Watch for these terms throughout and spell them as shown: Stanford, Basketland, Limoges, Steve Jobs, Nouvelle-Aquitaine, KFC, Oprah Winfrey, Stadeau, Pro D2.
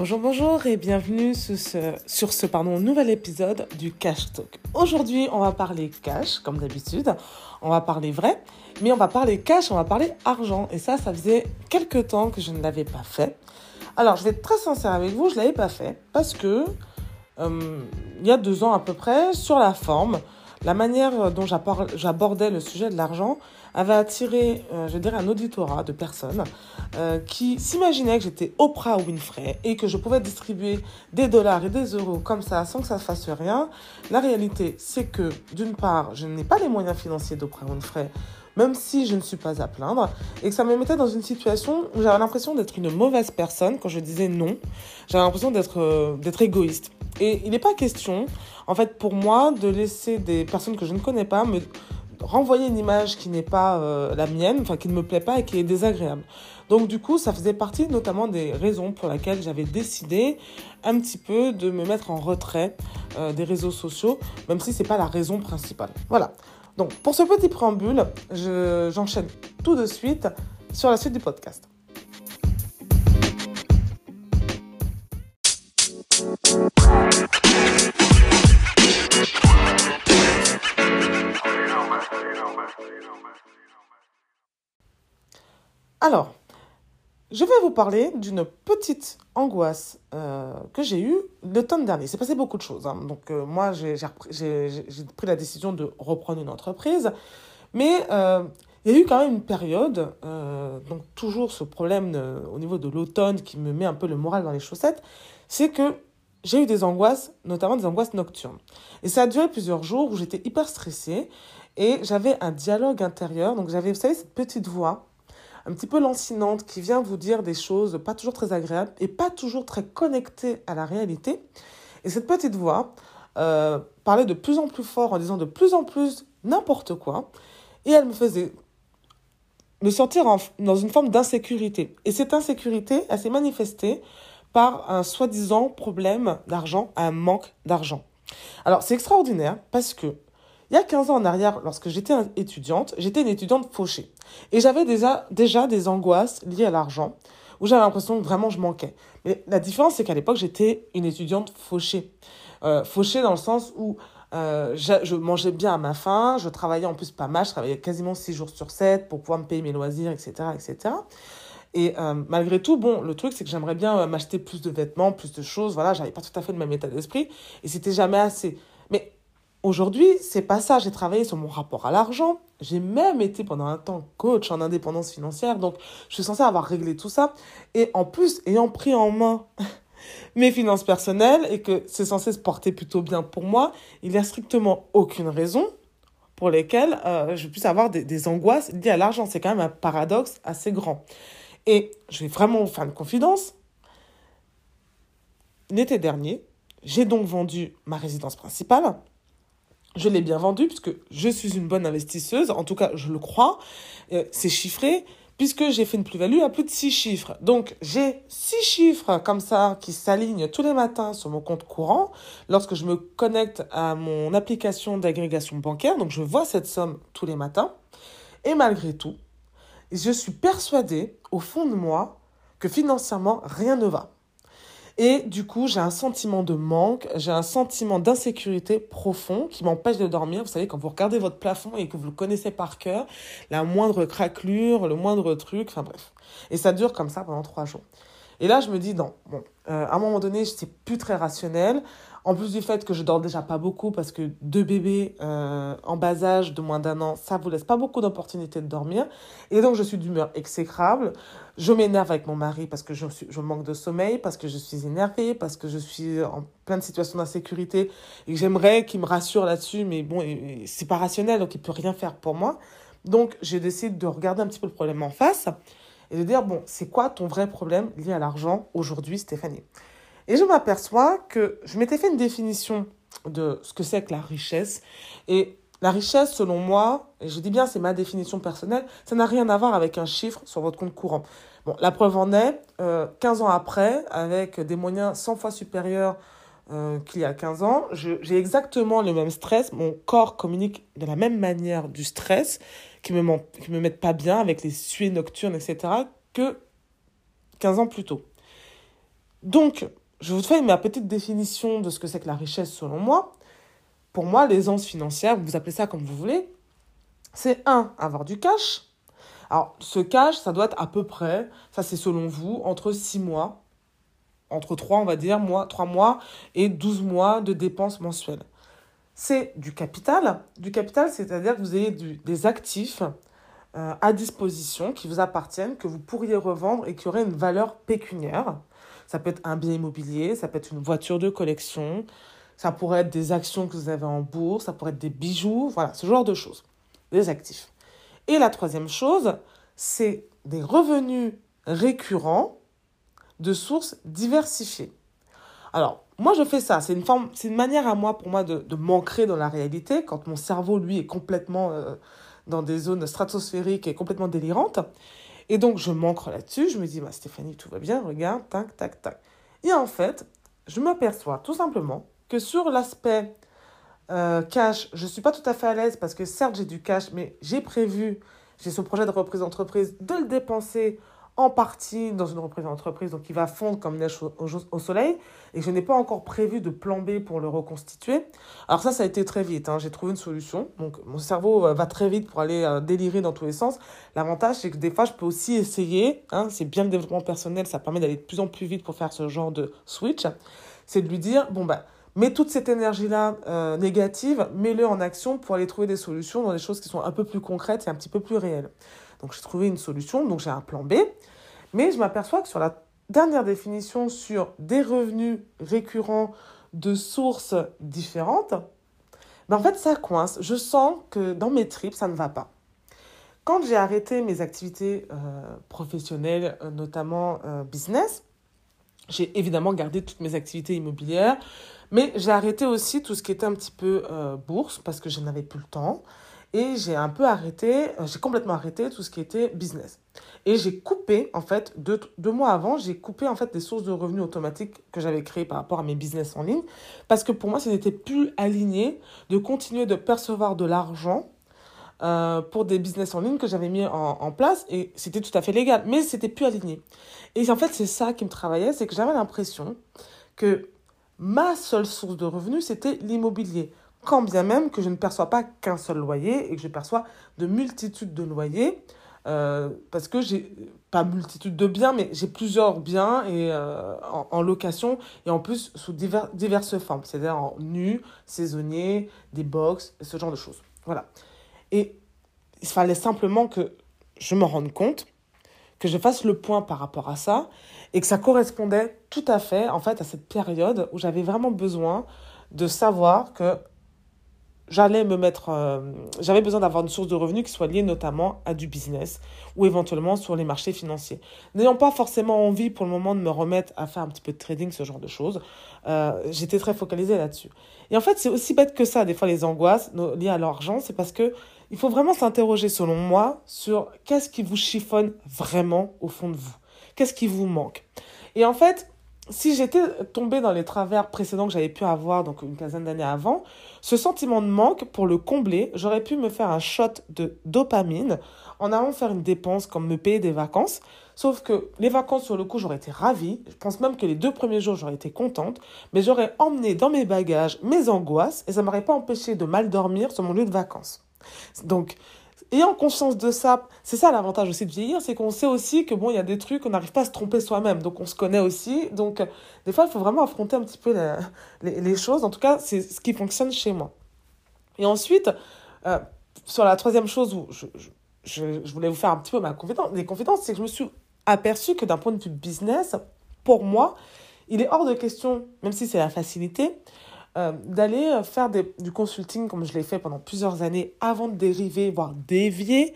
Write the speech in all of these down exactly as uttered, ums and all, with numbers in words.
Bonjour, bonjour et bienvenue sur ce, sur ce pardon, nouvel épisode du Cash Talk. Aujourd'hui, on va parler cash, comme d'habitude. On va parler vrai, mais on va parler cash, on va parler argent. Et ça, ça faisait quelques temps que je ne l'avais pas fait. Alors, je vais être très sincère avec vous, je ne l'avais pas fait parce que, euh, il y a deux ans à peu près, sur la forme, la manière dont j'abordais le sujet de l'argent avait attiré, euh, je dirais, un auditorat de personnes euh, qui s'imaginaient que j'étais Oprah Winfrey et que je pouvais distribuer des dollars et des euros comme ça sans que ça ne fasse rien. La réalité, c'est que, d'une part, je n'ai pas les moyens financiers d'Oprah Winfrey, même si je ne suis pas à plaindre, et que ça me mettait dans une situation où j'avais l'impression d'être une mauvaise personne quand je disais non. J'avais l'impression d'être, euh, d'être égoïste. Et il n'est pas question, en fait, pour moi, de laisser des personnes que je ne connais pas me renvoyer une image qui n'est pas euh, la mienne, enfin, qui ne me plaît pas et qui est désagréable. Donc, du coup, ça faisait partie notamment des raisons pour lesquelles j'avais décidé un petit peu de me mettre en retrait euh, des réseaux sociaux, même si ce n'est pas la raison principale. Voilà. Donc, pour ce petit préambule, je, j'enchaîne tout de suite sur la suite du podcast. Alors, je vais vous parler d'une petite angoisse euh, que j'ai eue l'automne dernier. Il s'est passé beaucoup de choses, hein. Donc, euh, moi, j'ai, j'ai, repris, j'ai, j'ai pris la décision de reprendre une entreprise. Mais euh, il y a eu quand même une période, euh, donc toujours ce problème de, au niveau de l'automne qui me met un peu le moral dans les chaussettes, c'est que j'ai eu des angoisses, notamment des angoisses nocturnes. Et ça a duré plusieurs jours où j'étais hyper stressée et j'avais un dialogue intérieur. Donc, j'avais, vous savez, cette petite voix un petit peu lancinante, qui vient vous dire des choses pas toujours très agréables et pas toujours très connectées à la réalité. Et cette petite voix euh, parlait de plus en plus fort en disant de plus en plus n'importe quoi. Et elle me faisait me sentir en, dans une forme d'insécurité. Et cette insécurité, elle s'est manifestée par un soi-disant problème d'argent, un manque d'argent. Alors, c'est extraordinaire parce que il y a quinze ans en arrière, lorsque j'étais étudiante, j'étais une étudiante fauchée. Et j'avais déjà, déjà des angoisses liées à l'argent, où j'avais l'impression que vraiment je manquais. Mais la différence, c'est qu'à l'époque, j'étais une étudiante fauchée. Euh, fauchée dans le sens où euh, je, je mangeais bien à ma faim, je travaillais en plus pas mal, je travaillais quasiment six jours sur sept pour pouvoir me payer mes loisirs, et cetera et cetera. Et euh, malgré tout, bon, le truc, c'est que j'aimerais bien euh, m'acheter plus de vêtements, plus de choses. Voilà, j'avais pas tout à fait le même état d'esprit et c'était jamais assez. Mais aujourd'hui, c'est pas ça. J'ai travaillé sur mon rapport à l'argent. J'ai même été pendant un temps coach en indépendance financière. Donc, je suis censée avoir réglé tout ça. Et en plus, ayant pris en main mes finances personnelles et que c'est censé se porter plutôt bien pour moi, il n'y a strictement aucune raison pour laquelle euh, je puisse avoir des, des angoisses liées à l'argent. C'est quand même un paradoxe assez grand. Et je vais vraiment faire une confidence. L'été dernier, j'ai donc vendu ma résidence principale. Je l'ai bien vendu puisque je suis une bonne investisseuse. En tout cas, je le crois. Euh, c'est chiffré puisque j'ai fait une plus-value à plus de six chiffres. Donc, j'ai six chiffres comme ça qui s'alignent tous les matins sur mon compte courant. Lorsque je me connecte à mon application d'agrégation bancaire, donc je vois cette somme tous les matins. Et malgré tout, je suis persuadée au fond de moi que financièrement, rien ne va. Et du coup, j'ai un sentiment de manque, j'ai un sentiment d'insécurité profond qui m'empêche de dormir. Vous savez, quand vous regardez votre plafond et que vous le connaissez par cœur, la moindre craquelure, le moindre truc, enfin bref. Et ça dure comme ça pendant trois jours. Et là, je me dis, non, bon, euh, à un moment donné, je n'étais plus très rationnelle. En plus du fait que je dors déjà pas beaucoup parce que deux bébés euh, en bas âge de moins d'un an, ça vous laisse pas beaucoup d'opportunités de dormir. Et donc, je suis d'humeur exécrable. Je m'énerve avec mon mari parce que je, suis, je manque de sommeil, parce que je suis énervée, parce que je suis en pleine situation d'insécurité et que j'aimerais qu'il me rassure là-dessus. Mais bon, et, et c'est pas rationnel, donc il peut rien faire pour moi. Donc, je décide de regarder un petit peu le problème en face et de dire, bon, c'est quoi ton vrai problème lié à l'argent aujourd'hui, Stéphanie ? Et je m'aperçois que je m'étais fait une définition de ce que c'est que la richesse. Et la richesse, selon moi, et je dis bien c'est ma définition personnelle, ça n'a rien à voir avec un chiffre sur votre compte courant. Bon, la preuve en est, euh, quinze ans après, avec des moyens cent fois supérieurs euh, qu'il y a quinze ans, je, j'ai exactement le même stress. Mon corps communique de la même manière du stress, qui ne me, qui me mettent pas bien avec les suées nocturnes, et cetera, que quinze ans plus tôt. Donc, je vous fais ma petite définition de ce que c'est que la richesse selon moi. Pour moi, l'aisance financière, vous appelez ça comme vous voulez, c'est un, avoir du cash. Alors, ce cash, ça doit être à peu près, ça c'est selon vous, entre six mois, entre trois, on va dire, mois, trois mois et douze mois de dépenses mensuelles. C'est du capital. Du capital, c'est-à-dire que vous avez du, des actifs euh, à disposition qui vous appartiennent, que vous pourriez revendre et qui auraient une valeur pécuniaire. Ça peut être un bien immobilier, ça peut être une voiture de collection, ça pourrait être des actions que vous avez en bourse, ça pourrait être des bijoux, voilà, ce genre de choses, des actifs. Et la troisième chose, c'est des revenus récurrents de sources diversifiées. Alors, moi, je fais ça. C'est une forme, c'est une manière à moi, pour moi, de, de m'ancrer dans la réalité, quand mon cerveau, lui, est complètement euh, dans des zones stratosphériques et complètement délirantes. Et donc, je m'ancre là-dessus. Je me dis, bah, Stéphanie, tout va bien, regarde, tac, tac, tac. Et en fait, je m'aperçois tout simplement que sur l'aspect euh, cash, je ne suis pas tout à fait à l'aise parce que certes, j'ai du cash, mais j'ai prévu, j'ai ce projet de reprise d'entreprise, de le dépenser en partie dans une reprise d'entreprise, donc il va fondre comme neige au, au, au soleil, et je n'ai pas encore prévu de plan B pour le reconstituer. Alors ça, ça a été très vite, hein. J'ai trouvé une solution, donc mon cerveau va très vite pour aller euh, délirer dans tous les sens. L'avantage, c'est que des fois, je peux aussi essayer, hein. C'est bien le développement personnel, ça permet d'aller de plus en plus vite pour faire ce genre de switch, c'est de lui dire, bon bah, mets toute cette énergie-là euh, négative, mets-le en action pour aller trouver des solutions dans des choses qui sont un peu plus concrètes et un petit peu plus réelles. Donc, j'ai trouvé une solution, donc j'ai un plan B. Mais je m'aperçois que sur la dernière définition, sur des revenus récurrents de sources différentes, ben en fait, ça coince. Je sens que dans mes tripes, ça ne va pas. Quand j'ai arrêté mes activités euh, professionnelles, notamment euh, business, j'ai évidemment gardé toutes mes activités immobilières, mais j'ai arrêté aussi tout ce qui était un petit peu euh, bourse parce que je n'avais plus le temps. Et j'ai un peu arrêté, j'ai complètement arrêté tout ce qui était business. Et j'ai coupé, en fait, deux, deux mois avant, j'ai coupé, en fait, des sources de revenus automatiques que j'avais créées par rapport à mes business en ligne. Parce que pour moi, ce n'était plus aligné de continuer de percevoir de l'argent euh, pour des business en ligne que j'avais mis en, en place. Et c'était tout à fait légal, mais ce n'était plus aligné. Et en fait, c'est ça qui me travaillait, c'est que j'avais l'impression que ma seule source de revenus, c'était l'immobilier. Quand bien même que je ne perçois pas qu'un seul loyer et que je perçois de multitudes de loyers, euh, parce que j'ai, pas multitude de biens, mais j'ai plusieurs biens et, euh, en, en location et en plus sous divers, diverses formes, c'est-à-dire en nu, saisonnier, des box, ce genre de choses. Voilà. Et il fallait simplement que je me rende compte, que je fasse le point par rapport à ça et que ça correspondait tout à fait, en fait, à cette période où j'avais vraiment besoin de savoir que J'allais me mettre, euh, j'avais besoin d'avoir une source de revenus qui soit liée notamment à du business ou éventuellement sur les marchés financiers. N'ayant pas forcément envie pour le moment de me remettre à faire un petit peu de trading, ce genre de choses, euh, j'étais très focalisée là-dessus. Et en fait, c'est aussi bête que ça, des fois, les angoisses liées à l'argent, c'est parce que il faut vraiment s'interroger, selon moi, sur qu'est-ce qui vous chiffonne vraiment au fond de vous, qu'est-ce qui vous manque. Et en fait, si j'étais tombée dans les travers précédents que j'avais pu avoir, donc une quinzaine d'années avant, ce sentiment de manque, pour le combler, j'aurais pu me faire un shot de dopamine en allant faire une dépense comme me payer des vacances. Sauf que les vacances, sur le coup, j'aurais été ravie. Je pense même que les deux premiers jours, j'aurais été contente. Mais j'aurais emmené dans mes bagages mes angoisses et ça ne m'aurait pas empêché de mal dormir sur mon lieu de vacances. Donc, ayant conscience de ça, c'est ça l'avantage aussi de vieillir, c'est qu'on sait aussi que bon, il y a des trucs, on n'arrive pas à se tromper soi-même, donc on se connaît aussi. Donc, des fois, il faut vraiment affronter un petit peu la, les, les choses. En tout cas, c'est ce qui fonctionne chez moi. Et ensuite, euh, sur la troisième chose où je, je, je, je voulais vous faire un petit peu ma confidence, les confidences, c'est que je me suis aperçue que d'un point de vue business, pour moi, il est hors de question, même si c'est la facilité, Euh, d'aller faire des, du consulting comme je l'ai fait pendant plusieurs années avant de dériver, voire dévier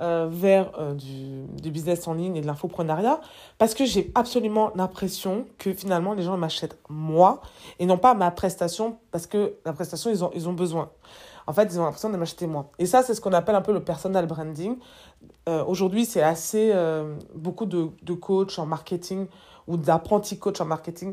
euh, vers euh, du, du business en ligne et de l'infoprenariat parce que j'ai absolument l'impression que finalement les gens m'achètent moi et non pas ma prestation parce que la prestation, ils ont, ils ont besoin. En fait, ils ont l'impression de m'acheter moi. Et ça, c'est ce qu'on appelle un peu le personal branding. Euh, aujourd'hui, c'est assez euh, beaucoup de, de coachs en marketing ou d'apprentis coachs en marketing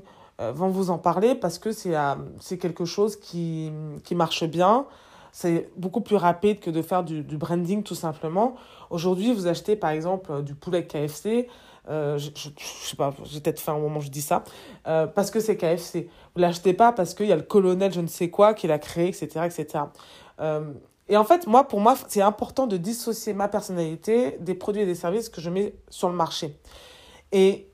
vont vous en parler parce que c'est, euh, c'est quelque chose qui, qui marche bien. C'est beaucoup plus rapide que de faire du, du branding tout simplement. Aujourd'hui, vous achetez par exemple du poulet K F C, Euh, je, je, je sais pas, j'ai peut-être fait un moment, je dis ça. Euh, parce que c'est K F C. Vous l'achetez pas parce qu'il y a le colonel je ne sais quoi qui l'a créé, et cetera et cetera. Euh, et en fait, moi, pour moi, c'est important de dissocier ma personnalité des produits et des services que je mets sur le marché. Et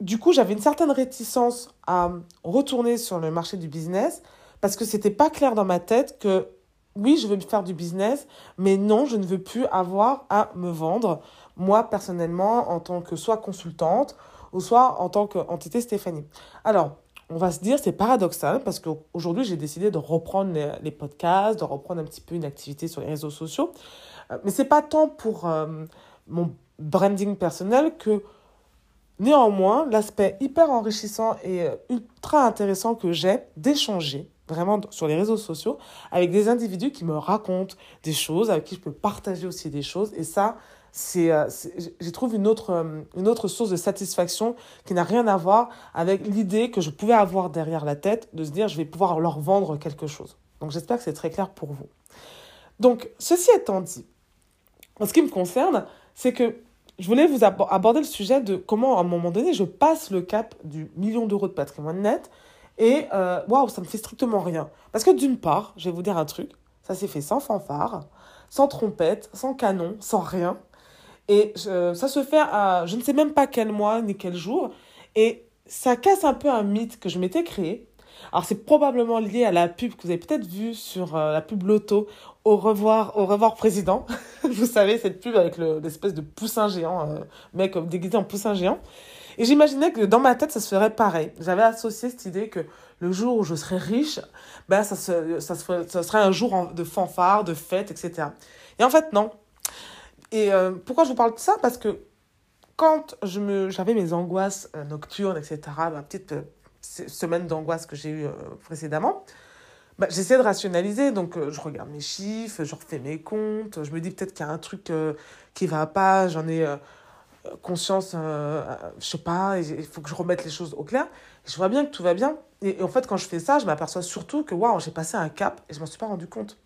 du coup, j'avais une certaine réticence à retourner sur le marché du business parce que c'était pas clair dans ma tête que oui, je veux faire du business, mais non, je ne veux plus avoir à me vendre, moi, personnellement, en tant que soit consultante ou soit en tant qu'entité Stéphanie. Alors, on va se dire, c'est paradoxal parce qu'aujourd'hui, j'ai décidé de reprendre les podcasts, de reprendre un petit peu une activité sur les réseaux sociaux. Mais c'est pas tant pour euh, mon branding personnel que, néanmoins, l'aspect hyper enrichissant et ultra intéressant que j'ai d'échanger vraiment sur les réseaux sociaux, avec des individus qui me racontent des choses, avec qui je peux partager aussi des choses. Et ça, c'est, c'est, j'y trouve une autre, une autre source de satisfaction qui n'a rien à voir avec l'idée que je pouvais avoir derrière la tête de se dire « je vais pouvoir leur vendre quelque chose ». Donc, j'espère que c'est très clair pour vous. Donc, ceci étant dit, en ce qui me concerne, c'est que je voulais vous aborder le sujet de comment, à un moment donné, je passe le cap du million d'euros de patrimoine net. Et waouh, wow, ça me fait strictement rien. Parce que d'une part, je vais vous dire un truc, ça s'est fait sans fanfare, sans trompette, sans canon, sans rien. Et euh, ça se fait à je ne sais même pas quel mois ni quel jour. Et ça casse un peu un mythe que je m'étais créé. Alors c'est probablement lié à la pub que vous avez peut-être vue sur euh, la pub Lotto, au revoir, au revoir président. Vous savez, cette pub avec le, l'espèce de poussin géant, euh, mec déguisé en poussin géant. Et j'imaginais que dans ma tête, ça se ferait pareil. J'avais associé cette idée que le jour où je serais riche, ben ça, se, ça, se ferait, ça serait un jour de fanfare, de fête, et cetera. Et en fait, non. Et euh, pourquoi je vous parle de ça ? Parce que quand je me, j'avais mes angoisses nocturnes, et cetera, ma petite euh, semaine d'angoisse que j'ai eue euh, précédemment, bah, j'essaie de rationaliser, donc euh, je regarde mes chiffres, je refais mes comptes, je me dis peut-être qu'il y a un truc euh, qui va pas, j'en ai... Euh, conscience, euh, je sais pas, il faut que je remette les choses au clair. Et je vois bien que tout va bien. Et, et en fait, quand je fais ça, je m'aperçois surtout que waouh, j'ai passé un cap et je m'en suis pas rendu compte.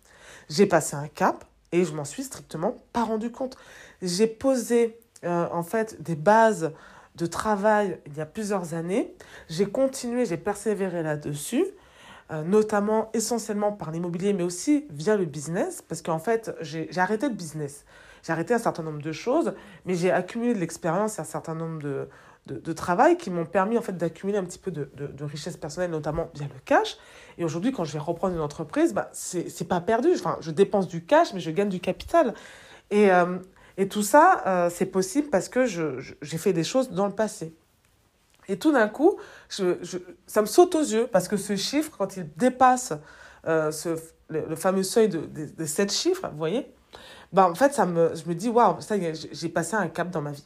J'ai passé un cap et je m'en suis strictement pas rendu compte. J'ai posé euh, en fait des bases de travail il y a plusieurs années. J'ai continué, j'ai persévéré là-dessus, euh, notamment essentiellement par l'immobilier, mais aussi via le business, parce qu'en fait, j'ai, j'ai arrêté le business. J'ai arrêté un certain nombre de choses, mais j'ai accumulé de l'expérience et un certain nombre de, de, de travail qui m'ont permis en fait, d'accumuler un petit peu de, de, de richesse personnelle, notamment via le cash. Et aujourd'hui, quand je vais reprendre une entreprise, bah, c'est, c'est pas perdu. Enfin, je dépense du cash, mais je gagne du capital. Et, euh, et tout ça, euh, c'est possible parce que je, je, j'ai fait des choses dans le passé. Et tout d'un coup, je, je, ça me saute aux yeux parce que ce chiffre, quand il dépasse euh, ce, le, le fameux seuil de, de, de sept chiffres, vous voyez, bah, en fait, ça me, je me dis, waouh, ça y est, j'ai passé un cap dans ma vie.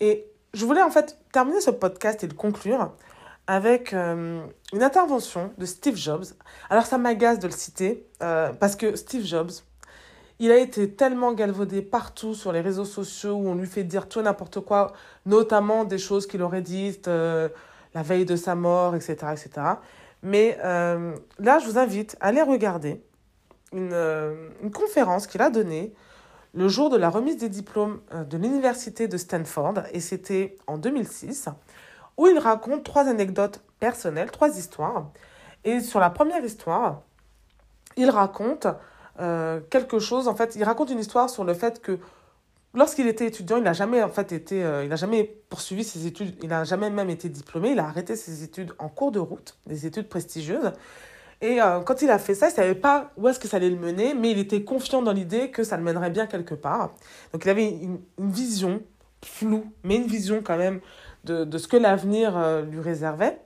Et je voulais en fait terminer ce podcast et le conclure avec euh, une intervention de Steve Jobs. Alors, ça m'agace de le citer euh, parce que Steve Jobs, il a été tellement galvaudé partout sur les réseaux sociaux où on lui fait dire tout et n'importe quoi, notamment des choses qu'il aurait dites euh, la veille de sa mort, et cetera et cetera. Mais euh, là, je vous invite à aller regarder Une, une conférence qu'il a donnée le jour de la remise des diplômes de l'université de Stanford, et c'était en deux mille six, où il raconte trois anecdotes personnelles, trois histoires. Et sur la première histoire, il raconte euh, quelque chose, en fait, il raconte une histoire sur le fait que lorsqu'il était étudiant, il n'a jamais, en fait, été, euh, il n'a jamais poursuivi ses études, il n'a jamais même été diplômé, il a arrêté ses études en cours de route, des études prestigieuses. Et euh, quand il a fait ça, il ne savait pas où est-ce que ça allait le mener, mais il était confiant dans l'idée que ça le mènerait bien quelque part. Donc, il avait une, une vision floue, mais une vision quand même de, de ce que l'avenir euh, lui réservait.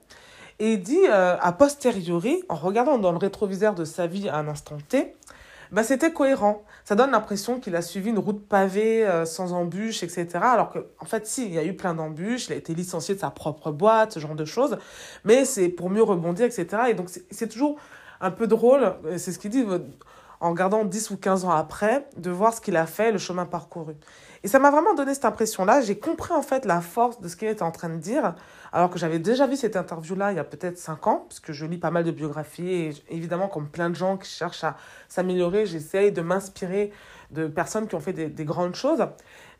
Et il dit, euh, a posteriori, en regardant dans le rétroviseur de sa vie à un instant T, bah, c'était cohérent. Ça donne l'impression qu'il a suivi une route pavée, euh, sans embûches, et cetera. Alors que, en fait, si, il y a eu plein d'embûches, il a été licencié de sa propre boîte, ce genre de choses, mais c'est pour mieux rebondir, et cetera. Et donc, c'est, c'est toujours un peu drôle, c'est ce qu'il dit, en regardant dix ou quinze ans après, de voir ce qu'il a fait, le chemin parcouru. Et ça m'a vraiment donné cette impression-là. J'ai compris, en fait, la force de ce qu'il était en train de dire, alors que j'avais déjà vu cette interview-là il y a peut-être cinq ans, parce que je lis pas mal de biographies, et évidemment, comme plein de gens qui cherchent à s'améliorer, j'essaye de m'inspirer de personnes qui ont fait des, des grandes choses.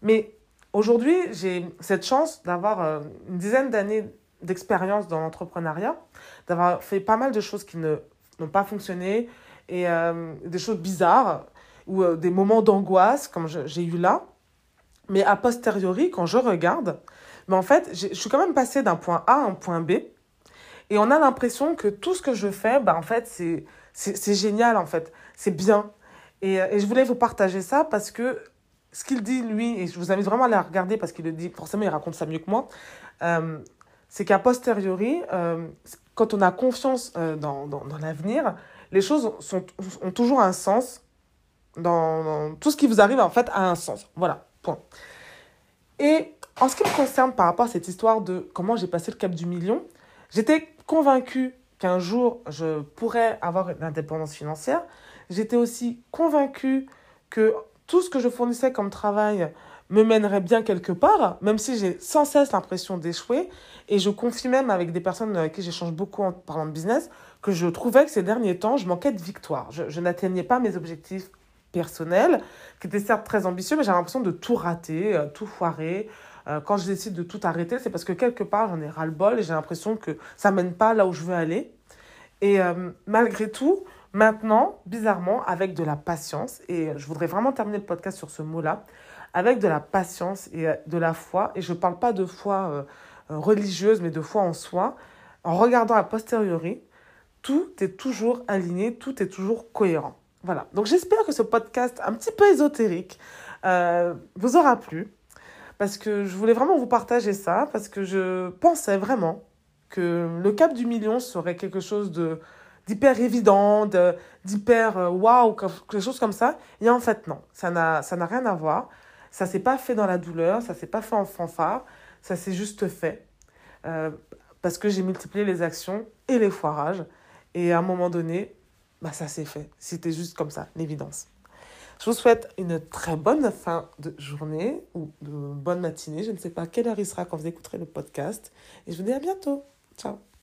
Mais Aujourd'hui, j'ai cette chance d'avoir une dizaine d'années d'expérience dans l'entrepreneuriat, d'avoir fait pas mal de choses qui ne, n'ont pas fonctionné et euh, des choses bizarres ou euh, des moments d'angoisse comme je, j'ai eu là. Mais a posteriori, quand je regarde, mais en fait, je suis quand même passée d'un point A à un point B et on a l'impression que tout ce que je fais, bah, en fait, c'est, c'est, c'est génial, en fait, c'est bien. Et, et je voulais vous partager ça parce que ce qu'il dit, lui, et je vous invite vraiment à la regarder parce qu'il le dit, forcément, il raconte ça mieux que moi, euh, c'est qu'a posteriori, euh, quand on a confiance euh, dans, dans, dans l'avenir, les choses sont, ont toujours un sens. Dans, dans tout ce qui vous arrive, en fait, a un sens. Voilà, point. Et en ce qui me concerne par rapport à cette histoire de comment j'ai passé le cap du million, j'étais convaincue qu'un jour, je pourrais avoir une indépendance financière. J'étais aussi convaincue que tout ce que je fournissais comme travail me mènerait bien quelque part, même si j'ai sans cesse l'impression d'échouer. Et je confie même avec des personnes avec qui j'échange beaucoup en parlant de business que je trouvais que ces derniers temps, je manquais de victoire. Je, je n'atteignais pas mes objectifs personnels, qui étaient certes très ambitieux, mais j'avais l'impression de tout rater, euh, tout foirer. Euh, quand je décide de tout arrêter, c'est parce que quelque part, j'en ai ras-le-bol et j'ai l'impression que ça ne mène pas là où je veux aller. Et euh, malgré tout, maintenant, bizarrement, avec de la patience, et je voudrais vraiment terminer le podcast sur ce mot-là, avec de la patience et de la foi, et je ne parle pas de foi euh, religieuse, mais de foi en soi, en regardant a posteriori, tout est toujours aligné, tout est toujours cohérent. Voilà, donc j'espère que ce podcast un petit peu ésotérique euh, vous aura plu, parce que je voulais vraiment vous partager ça, parce que je pensais vraiment que le cap du million serait quelque chose de... d'hyper évident, de, d'hyper waouh, quelque chose comme ça. Et en fait, non, ça n'a, ça n'a rien à voir. Ça ne s'est pas fait dans la douleur, ça ne s'est pas fait en fanfare, ça s'est juste fait. Euh, parce que j'ai multiplié les actions et les foirages. Et à un moment donné, bah, ça s'est fait. C'était juste comme ça, l'évidence. Je vous souhaite une très bonne fin de journée ou de bonne matinée. Je ne sais pas à quelle heure il sera quand vous écouterez le podcast. Et je vous dis à bientôt. Ciao.